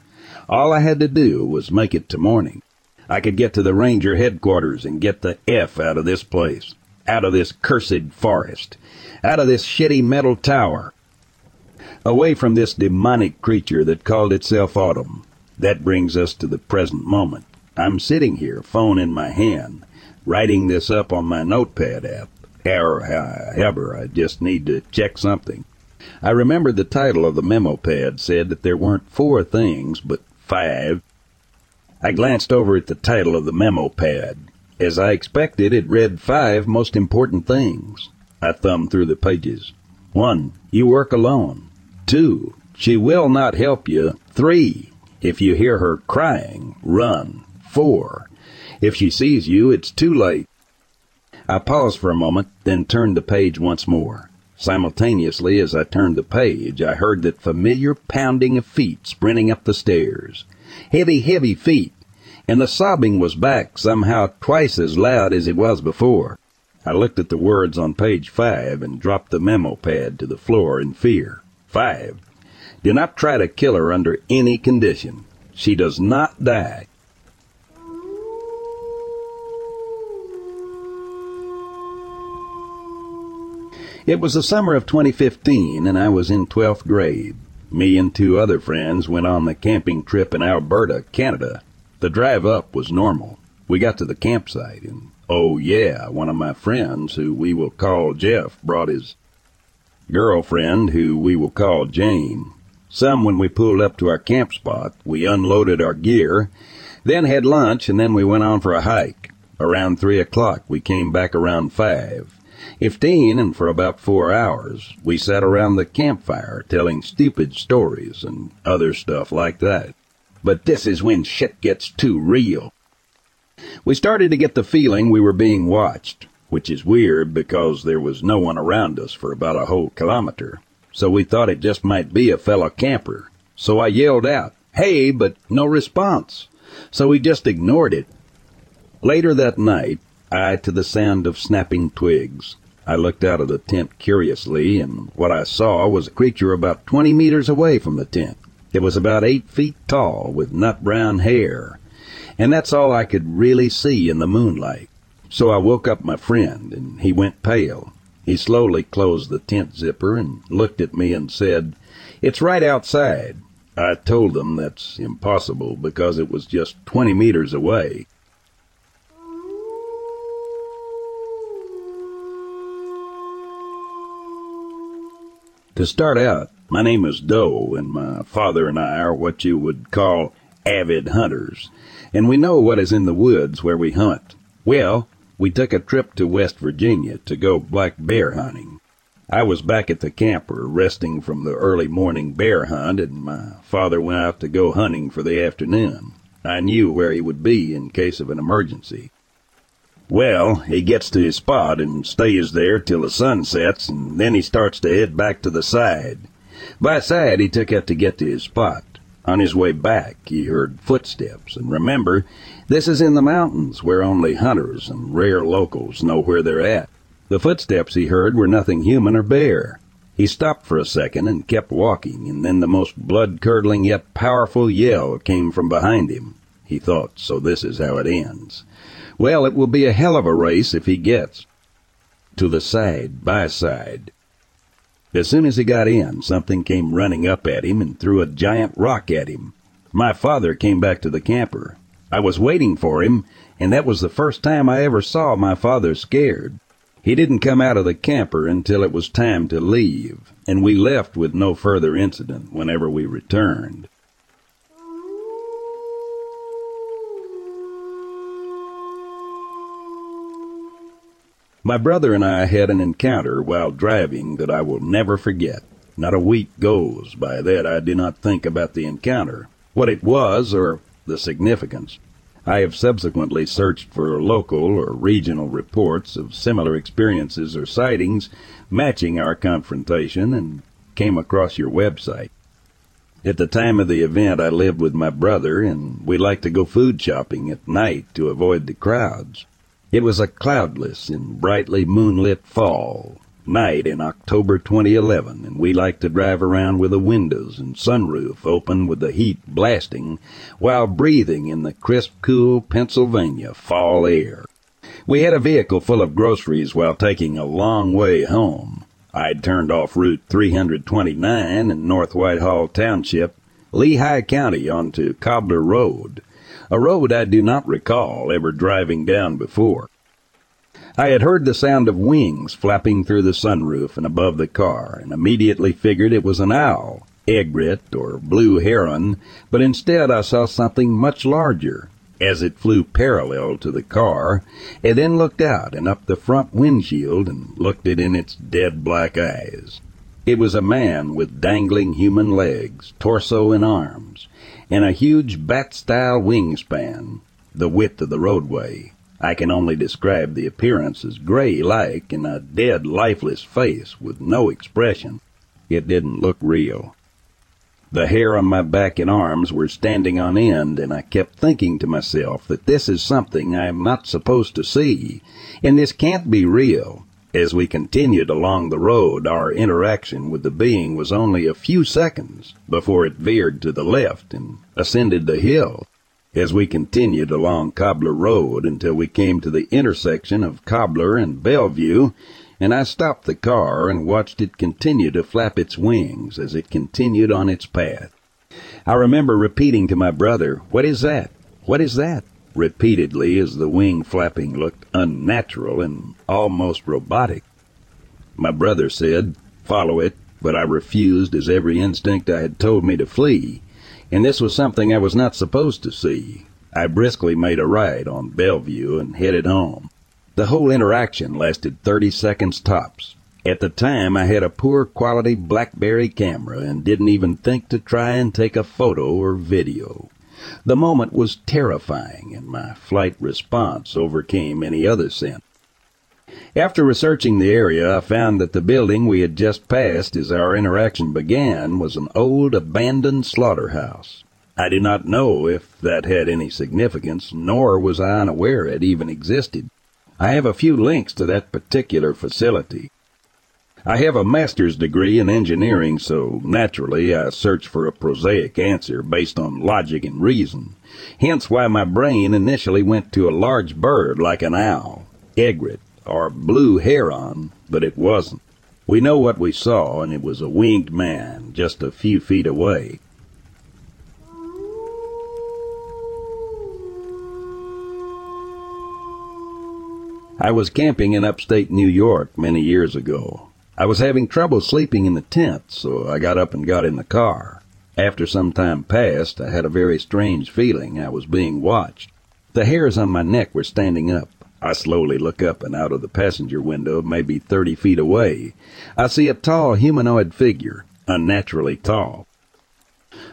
All I had to do was make it to morning. I could get to the ranger headquarters and get the F out of this place, out of this cursed forest, out of this shitty metal tower, away from this demonic creature that called itself Autumn. That brings us to the present moment. I'm sitting here, phone in my hand, writing this up on my notepad app. However, I just need to check something. I remembered the title of the memo pad said that there weren't four things, but five. I glanced over at the title of the memo pad. As I expected, it read five most important things. I thumbed through the pages. One, you work alone. Two, she will not help you. Three, if you hear her crying, run. Four, If she sees you, it's too late. I paused for a moment, then turned the page once more. Simultaneously, as I turned the page, I heard that familiar pounding of feet sprinting up the stairs. Heavy, heavy feet, and the sobbing was back somehow twice as loud as it was before. I looked at the words on page five and dropped the memo pad to the floor in fear. Five. Do not try to kill her under any condition. She does not die. It was the summer of twenty fifteen, and I was in twelfth grade. Me and two other friends went on the camping trip in Alberta, Canada. The drive up was normal. We got to the campsite, and oh yeah, one of my friends, who we will call Jeff, brought his girlfriend, who we will call Jane. Some, when we pulled up to our camp spot, we unloaded our gear, then had lunch, and then we went on for a hike. Around three o'clock, we came back around five. Fifteen, and for about four hours, we sat around the campfire telling stupid stories and other stuff like that. But this is when shit gets too real. We started to get the feeling we were being watched, which is weird because there was no one around us for about a whole kilometer, so we thought it just might be a fellow camper. So I yelled out, "Hey," but no response, so we just ignored it. Later that night, I to the sound of snapping twigs. I looked out of the tent curiously, and what I saw was a creature about twenty meters away from the tent. It was about eight feet tall, with nut-brown hair, and that's all I could really see in the moonlight. So I woke up my friend, and he went pale. He slowly closed the tent zipper and looked at me and said, "It's right outside." I told them that's impossible because it was just twenty meters away. To start out, my name is Doe, and my father and I are what you would call avid hunters, and we know what is in the woods where we hunt. Well, we took a trip to West Virginia to go black bear hunting. I was back at the camper, resting from the early morning bear hunt, and my father went out to go hunting for the afternoon. I knew where he would be in case of an emergency. Well, he gets to his spot and stays there till the sun sets, and then he starts to head back to the side. By side, he took out to get to his spot. On his way back, he heard footsteps, and remember, this is in the mountains where only hunters and rare locals know where they're at. The footsteps he heard were nothing human or bear. He stopped for a second and kept walking, and then the most blood-curdling yet powerful yell came from behind him. He thought, so this is how it ends. Well, it will be a hell of a race if he gets to the side by side. As soon as he got in, something came running up at him and threw a giant rock at him. My father came back to the camper. I was waiting for him, and that was the first time I ever saw my father scared. He didn't come out of the camper until it was time to leave, and we left with no further incident whenever we returned. My brother and I had an encounter while driving that I will never forget. Not a week goes by that I do not think about the encounter, what it was, or the significance. I have subsequently searched for local or regional reports of similar experiences or sightings matching our confrontation and came across your website. At the time of the event, I lived with my brother, and we like to go food shopping at night to avoid the crowds. It was a cloudless and brightly moonlit fall night in October twenty eleven, and we liked to drive around with the windows and sunroof open with the heat blasting while breathing in the crisp, cool Pennsylvania fall air. We had a vehicle full of groceries while taking a long way home. I'd turned off Route three twenty-nine in North Whitehall Township, Lehigh County, onto Cobbler Road, a road I do not recall ever driving down before. I had heard the sound of wings flapping through the sunroof and above the car, and immediately figured it was an owl, egret, or blue heron, but instead I saw something much larger as it flew parallel to the car, and then looked out and up the front windshield and looked it in its dead black eyes. It was a man with dangling human legs, torso and arms, and a huge bat-style wingspan. the width of the roadway. I can only describe the appearance as gray-like and a dead, lifeless face with no expression. It didn't look real. The hair on my back and arms were standing on end, and I kept thinking to myself that this is something I am not supposed to see, and this can't be real. As we continued along the road, our interaction with the being was only a few seconds before it veered to the left and ascended the hill. As we continued along Cobbler Road until we came to the intersection of Cobbler and Bellevue, and I stopped the car and watched it continue to flap its wings as it continued on its path. I remember repeating to my brother, "What is that? What is that?" repeatedly as the wing flapping looked unnatural and almost robotic. My brother said, "Follow it," but I refused as every instinct I had told me to flee, and this was something I was not supposed to see. I briskly made a right on Bellevue and headed home. The whole interaction lasted thirty seconds tops. At the time, I had a poor quality BlackBerry camera and didn't even think to try and take a photo or video. The moment was terrifying, and my flight response overcame any other sense. After researching the area, I found that the building we had just passed as our interaction began was an old abandoned slaughterhouse. I do not know if that had any significance, nor was I unaware it even existed. I have a few links to that particular facility. I have a master's degree in engineering, so naturally I search for a prosaic answer based on logic and reason, hence why my brain initially went to a large bird like an owl, egret, or blue heron, but it wasn't. We know what we saw, and it was a winged man just a few feet away. I was camping in upstate New York many years ago. I was having trouble sleeping in the tent, so I got up and got in the car. After some time passed, I had a very strange feeling I was being watched. The hairs on my neck were standing up. I slowly look up and out of the passenger window, maybe thirty feet away. I see a tall humanoid figure, unnaturally tall.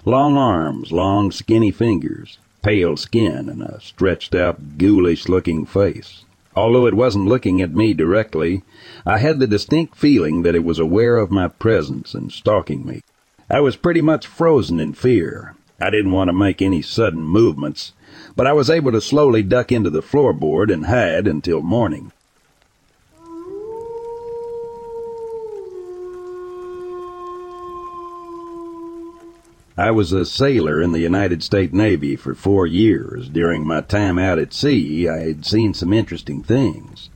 Long arms, long skinny fingers, pale skin, and a stretched out, ghoulish-looking face. Although it wasn't looking at me directly, I had the distinct feeling that it was aware of my presence and stalking me. I was pretty much frozen in fear. I didn't want to make any sudden movements, but I was able to slowly duck into the floorboard and hide until morning. I was a sailor in the United States Navy for four years. During my time out at sea, I had seen some interesting things.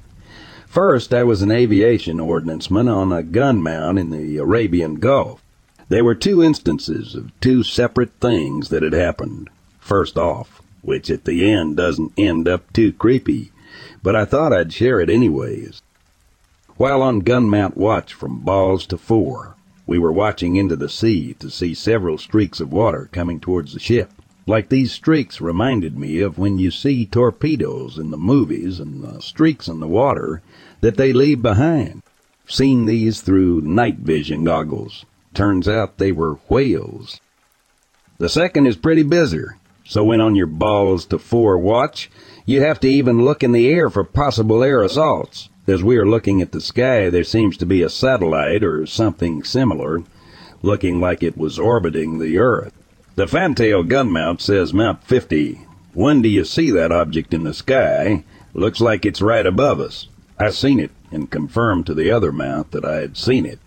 First, I was an aviation ordnanceman on a gun mound in the Arabian Gulf. There were two instances of two separate things that had happened. First off, which at the end doesn't end up too creepy, but I thought I'd share it anyways. While on gun mount watch from balls to four, we were watching into the sea to see several streaks of water coming towards the ship. Like these streaks reminded me of when you see torpedoes in the movies and the streaks in the water that they leave behind. Seen these through night vision goggles. Turns out they were whales. The second is pretty bizarre. So when on your balls to four watch, you have to even look in the air for possible air assaults. As we are looking at the sky, there seems to be a satellite or something similar, looking like it was orbiting the Earth. The fantail gun mount says Mount fifty. When do you see that object in the sky? Looks like it's right above us. I seen it and confirmed to the other mount that I had seen it.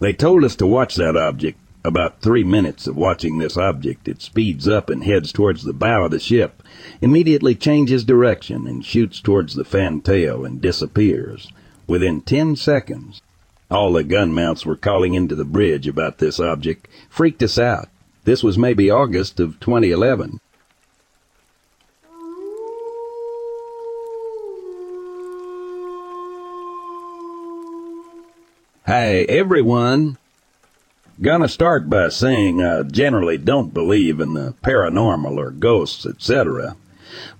They told us to watch that object. About three minutes of watching this object, it speeds up and heads towards the bow of the ship, immediately changes direction and shoots towards the fantail and disappears. Within ten seconds, all the gun mounts were calling into the bridge about this object, freaked us out. This was maybe August of twenty eleven. Hey, everyone! Gonna start by saying I generally don't believe in the paranormal or ghosts, et cetera,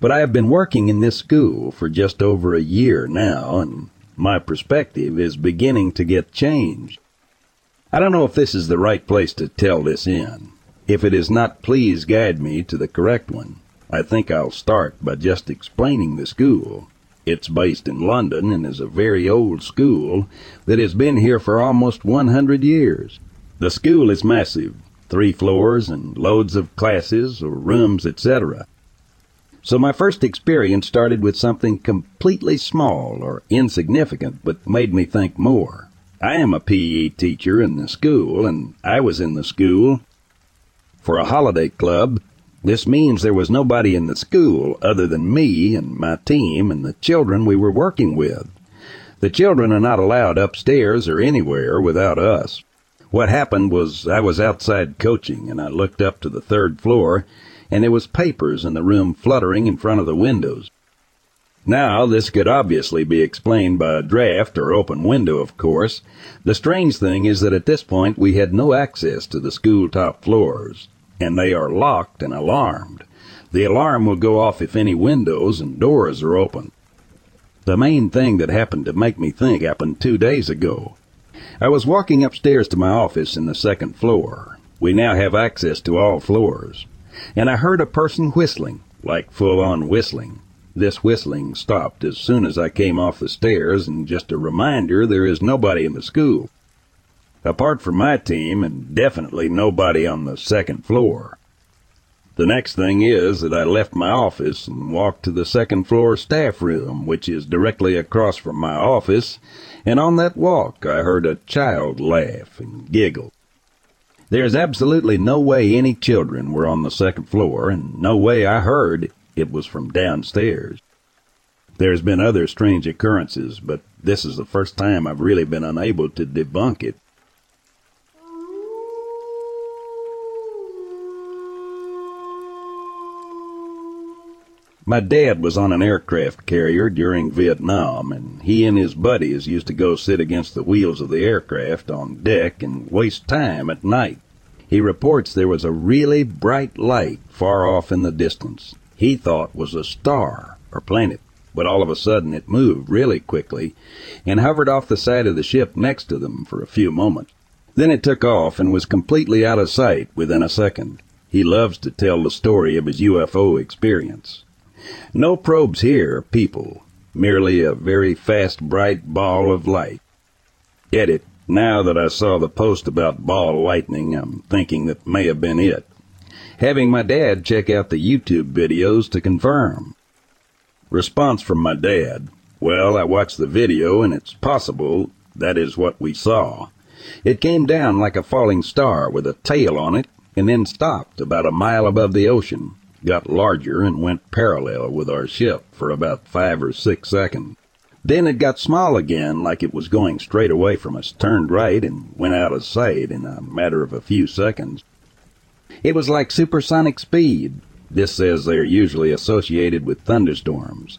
but I have been working in this school for just over a year now, and my perspective is beginning to get changed. I don't know if this is the right place to tell this in. If it is not, please guide me to the correct one. I think I'll start by just explaining the school. It's based in London and is a very old school that has been here for almost one hundred years. The school is massive, three floors and loads of classes or rooms, et cetera. So my first experience started with something completely small or insignificant, but made me think more. I am a P E teacher in the school, and I was in the school for a holiday club. This means there was nobody in the school other than me and my team and the children we were working with. The children are not allowed upstairs or anywhere without us. What happened was I was outside coaching, and I looked up to the third floor, and there was papers in the room fluttering in front of the windows. Now, this could obviously be explained by a draft or open window, of course. The strange thing is that at this point we had no access to the school top floors, and they are locked and alarmed. The alarm will go off if any windows and doors are open. The main thing that happened to make me think happened two days ago. I was walking upstairs to my office in the second floor. We now have access to all floors. And I heard a person whistling, like full-on whistling. This whistling stopped as soon as I came off the stairs, and just a reminder, there is nobody in the school, apart from my team, and definitely nobody on the second floor. The next thing is that I left my office and walked to the second floor staff room, which is directly across from my office, and on that walk I heard a child laugh and giggle. There is absolutely no way any children were on the second floor, and no way I heard it was from downstairs. There's been other strange occurrences, but this is the first time I've really been unable to debunk it. My dad was on an aircraft carrier during Vietnam, and he and his buddies used to go sit against the wheels of the aircraft on deck and waste time at night. He reports there was a really bright light far off in the distance. He thought was a star or planet, but all of a sudden it moved really quickly and hovered off the side of the ship next to them for a few moments. Then it took off and was completely out of sight within a second. He loves to tell the story of his U F O experience. No probes here, people. Merely a very fast, bright ball of light. Edit. Now that I saw the post about ball lightning, I'm thinking that may have been it. Having my dad check out the YouTube videos to confirm. Response from my dad. Well, I watched the video, and it's possible that is what we saw. It came down like a falling star with a tail on it, and then stopped about a mile above the ocean. Got larger and went parallel with our ship for about five or six seconds. Then it got small again, like it was going straight away from us, turned right, and went out of sight in a matter of a few seconds. It was like supersonic speed. This says they're usually associated with thunderstorms.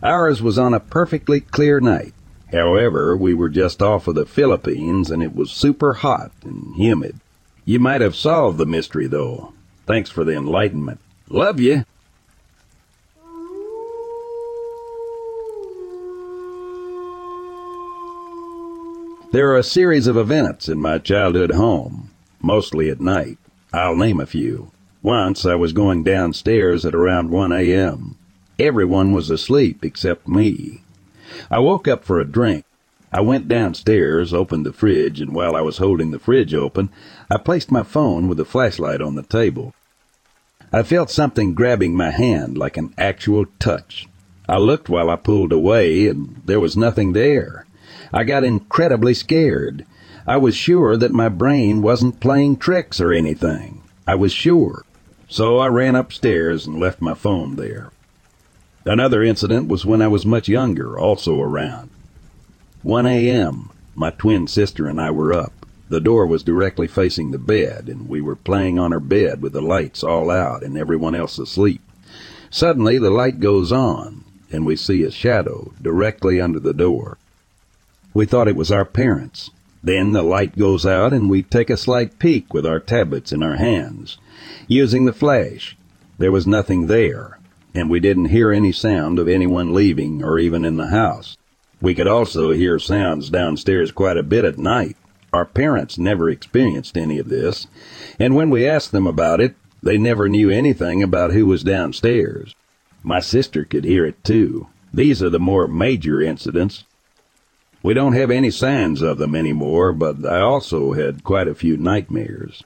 Ours was on a perfectly clear night. However, we were just off of the Philippines, and it was super hot and humid. You might have solved the mystery, though. Thanks for the enlightenment. Love you. There are a series of events in my childhood home, mostly at night. I'll name a few. Once I was going downstairs at around one a.m. Everyone was asleep except me. I woke up for a drink. I went downstairs, opened the fridge, and while I was holding the fridge open, I placed my phone with a flashlight on the table. I felt something grabbing my hand, like an actual touch. I looked while I pulled away, and there was nothing there. I got incredibly scared. I was sure that my brain wasn't playing tricks or anything. I was sure. So I ran upstairs and left my phone there. Another incident was when I was much younger, also around one a.m. My twin sister and I were up. The door was directly facing the bed, and we were playing on her bed with the lights all out and everyone else asleep. Suddenly, the light goes on, and we see a shadow directly under the door. We thought it was our parents. Then the light goes out, and we take a slight peek with our tablets in our hands, using the flash. There was nothing there, and we didn't hear any sound of anyone leaving or even in the house. We could also hear sounds downstairs quite a bit at night. Our parents never experienced any of this, and when we asked them about it, They never knew anything about who was downstairs. My sister could hear it too. These are the more major incidents. We don't have any signs of them anymore, but I also had quite a few nightmares.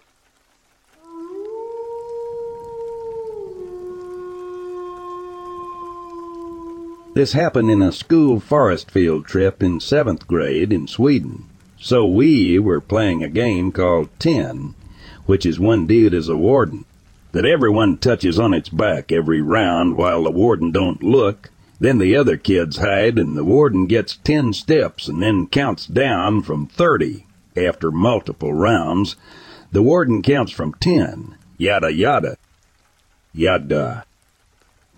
This happened in a school forest field trip in seventh grade in Sweden. So we were playing a game called Ten, which is one dude as a warden, that everyone touches on its back every round while the warden don't look. Then the other kids hide and the warden gets ten steps and then counts down from thirty. After multiple rounds, the warden counts from ten. Yada, yada. Yada.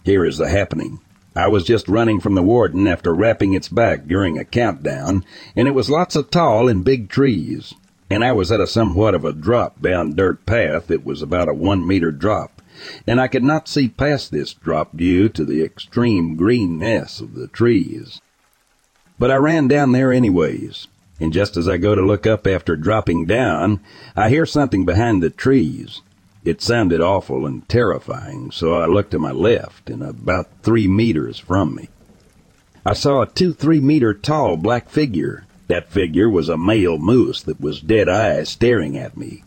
Here is the happening. I was just running from the warden after wrapping its back during a countdown, and it was lots of tall and big trees, and I was at a somewhat of a drop down dirt path. It was about a one-meter drop, and I could not see past this drop due to the extreme greenness of the trees. But I ran down there anyways, and just as I go to look up after dropping down, I hear something behind the trees. It sounded awful and terrifying, so I looked to my left, and about three meters from me, I saw a two, three meter tall black figure. That figure was a male moose that was dead-eye staring at me.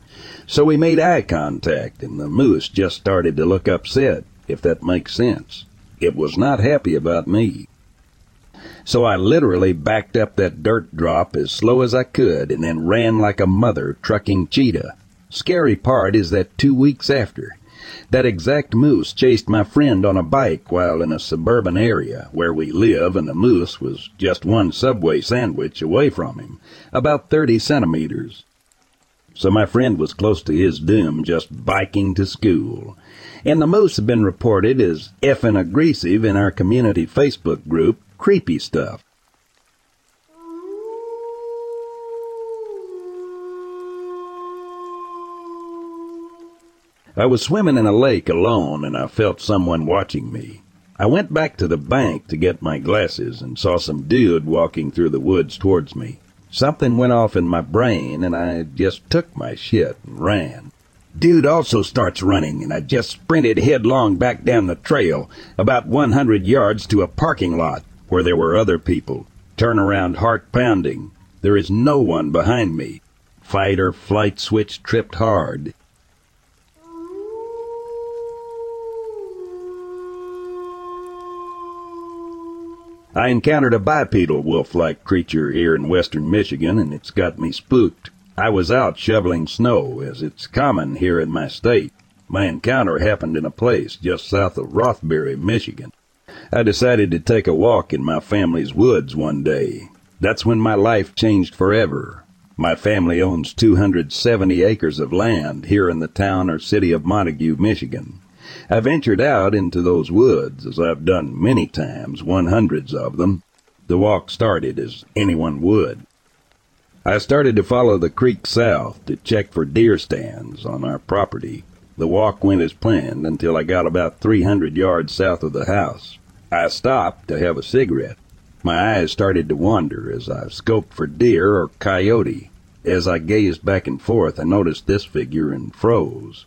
So we made eye contact, and the moose just started to look upset, if that makes sense. It was not happy about me. So I literally backed up that dirt drop as slow as I could, and then ran like a mother trucking cheetah. Scary part is that two weeks after, that exact moose chased my friend on a bike while in a suburban area where we live, and the moose was just one Subway sandwich away from him, about thirty centimeters. So my friend was close to his doom just biking to school. And the moose had been reported as effing aggressive in our community Facebook group, Creepy Stuff. I was swimming in a lake alone, and I felt someone watching me. I went back to the bank to get my glasses and saw some dude walking through the woods towards me. Something went off in my brain, and I just took my shit and ran. Dude also starts running, and I just sprinted headlong back down the trail, about one hundred yards to a parking lot where there were other people. Turn around, heart pounding. There is no one behind me. Fight or flight switch tripped hard. I encountered a bipedal wolf-like creature here in western Michigan, and it's got me spooked. I was out shoveling snow, as it's common here in my state. My encounter happened in a place just south of Rothbury, Michigan. I decided to take a walk in my family's woods one day. That's when my life changed forever. My family owns two hundred seventy acres of land here in the town or city of Montague, Michigan. I ventured out into those woods, as I've done many times, one hundreds of them. The walk started as anyone would. I started to follow the creek south to check for deer stands on our property. The walk went as planned until I got about three hundred yards south of the house. I stopped to have a cigarette. My eyes started to wander as I scoped for deer or coyote. As I gazed back and forth, I noticed this figure and froze.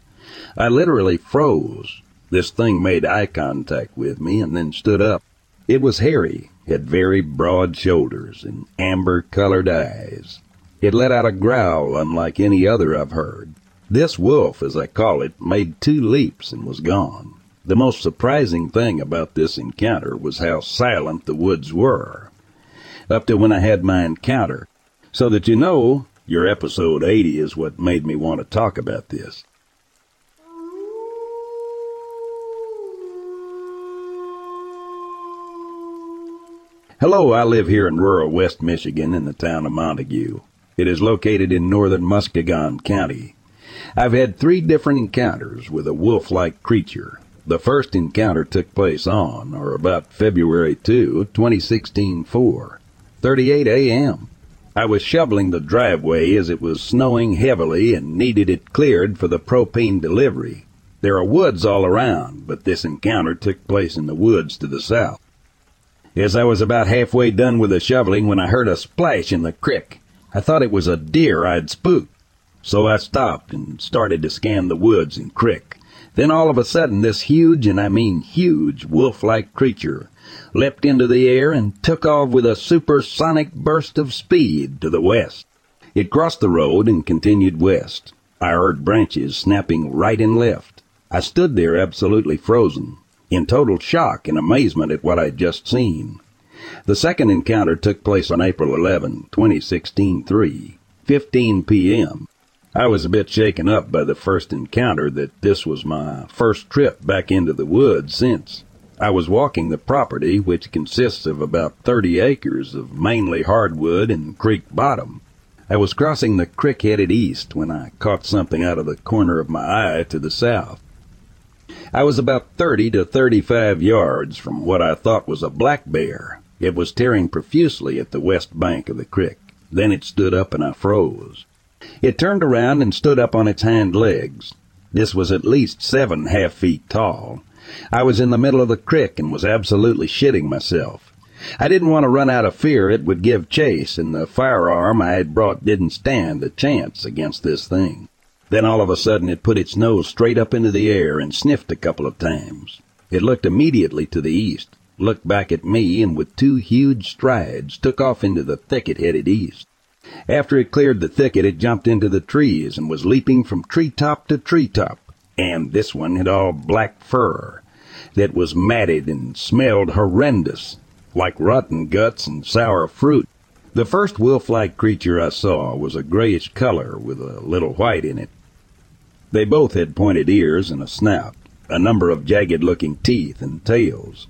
I literally froze. This thing made eye contact with me and then stood up. It was hairy, had very broad shoulders, and amber-colored eyes. It let out a growl unlike any other I've heard. This wolf, as I call it, made two leaps and was gone. The most surprising thing about this encounter was how silent the woods were, up to when I had my encounter. So that you know, your episode eighty is what made me want to talk about this. Hello, I live here in rural West Michigan in the town of Montague. It is located in northern Muskegon County. I've had three different encounters with a wolf-like creature. The first encounter took place on, or about February second, twenty sixteen, four thirty-eight a.m. I was shoveling the driveway as it was snowing heavily and needed it cleared for the propane delivery. There are woods all around, but this encounter took place in the woods to the south. As I was about halfway done with the shoveling when I heard a splash in the creek. I thought it was a deer I'd spooked. So I stopped and started to scan the woods and creek. Then all of a sudden this huge, and I mean huge, wolf-like creature leapt into the air and took off with a supersonic burst of speed to the west. It crossed the road and continued west. I heard branches snapping right and left. I stood there absolutely frozen, in total shock and amazement at what I had just seen. The second encounter took place on April eleventh, twenty sixteen, three fifteen p.m. I was a bit shaken up by the first encounter that this was my first trip back into the woods since. I was walking the property, which consists of about thirty acres of mainly hardwood and creek bottom. I was crossing the creek headed east when I caught something out of the corner of my eye to the south. I was about thirty to thirty-five yards from what I thought was a black bear. It was tearing profusely at the west bank of the creek. Then it stood up and I froze. It turned around and stood up on its hind legs. This was at least seven half feet tall. I was in the middle of the creek and was absolutely shitting myself. I didn't want to run out of fear it would give chase, and the firearm I had brought didn't stand a chance against this thing. Then all of a sudden it put its nose straight up into the air and sniffed a couple of times. It looked immediately to the east, looked back at me, and with two huge strides took off into the thicket headed east. After it cleared the thicket, it jumped into the trees and was leaping from treetop to treetop, and this one had all black fur that was matted and smelled horrendous, like rotten guts and sour fruit. The first wolf-like creature I saw was a grayish color with a little white in it. They both had pointed ears and a snout, a number of jagged-looking teeth and tails.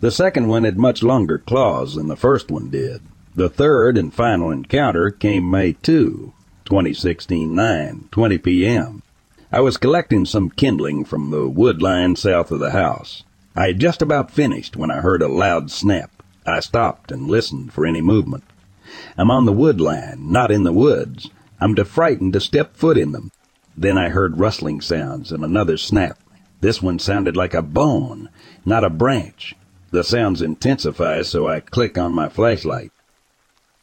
The second one had much longer claws than the first one did. The third and final encounter came May second, twenty sixteen, nine twenty p.m. I was collecting some kindling from the wood line south of the house. I had just about finished when I heard a loud snap. I stopped and listened for any movement. I'm on the wood line, not in the woods. I'm too frightened to step foot in them. Then I heard rustling sounds and another snap. This one sounded like a bone, not a branch. The sounds intensify, so I click on my flashlight.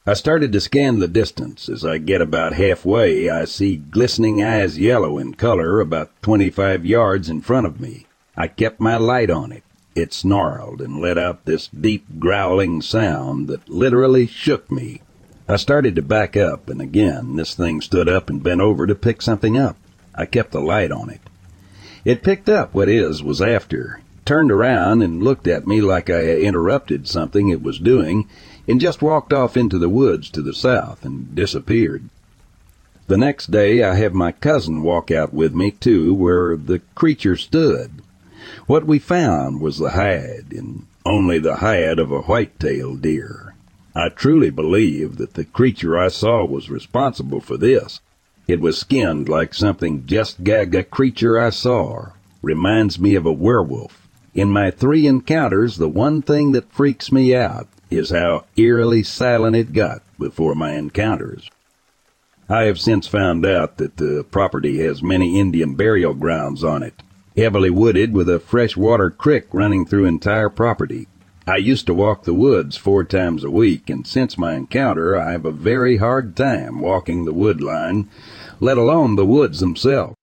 I started to scan the distance. As I get about halfway, I see glistening eyes, yellow in color, about twenty-five yards in front of me. I kept my light on it. It snarled and let out this deep growling sound that literally shook me. I started to back up, and again this thing stood up and bent over to pick something up. I kept the light on it. It picked up what Iz was after, turned around and looked at me like I had interrupted something it was doing, and just walked off into the woods to the south and disappeared. The next day I have my cousin walk out with me to where the creature stood. What we found was the hide, and only the hide of a white-tailed deer. I truly believe that the creature I saw was responsible for this. It was skinned like something just gag a creature I saw. Reminds me of a werewolf. In my three encounters, the one thing that freaks me out is how eerily silent it got before my encounters. I have since found out that the property has many Indian burial grounds on it, heavily wooded with a freshwater creek running through entire property. I used to walk the woods four times a week, and since my encounter I have a very hard time walking the wood line, let alone the woods themselves.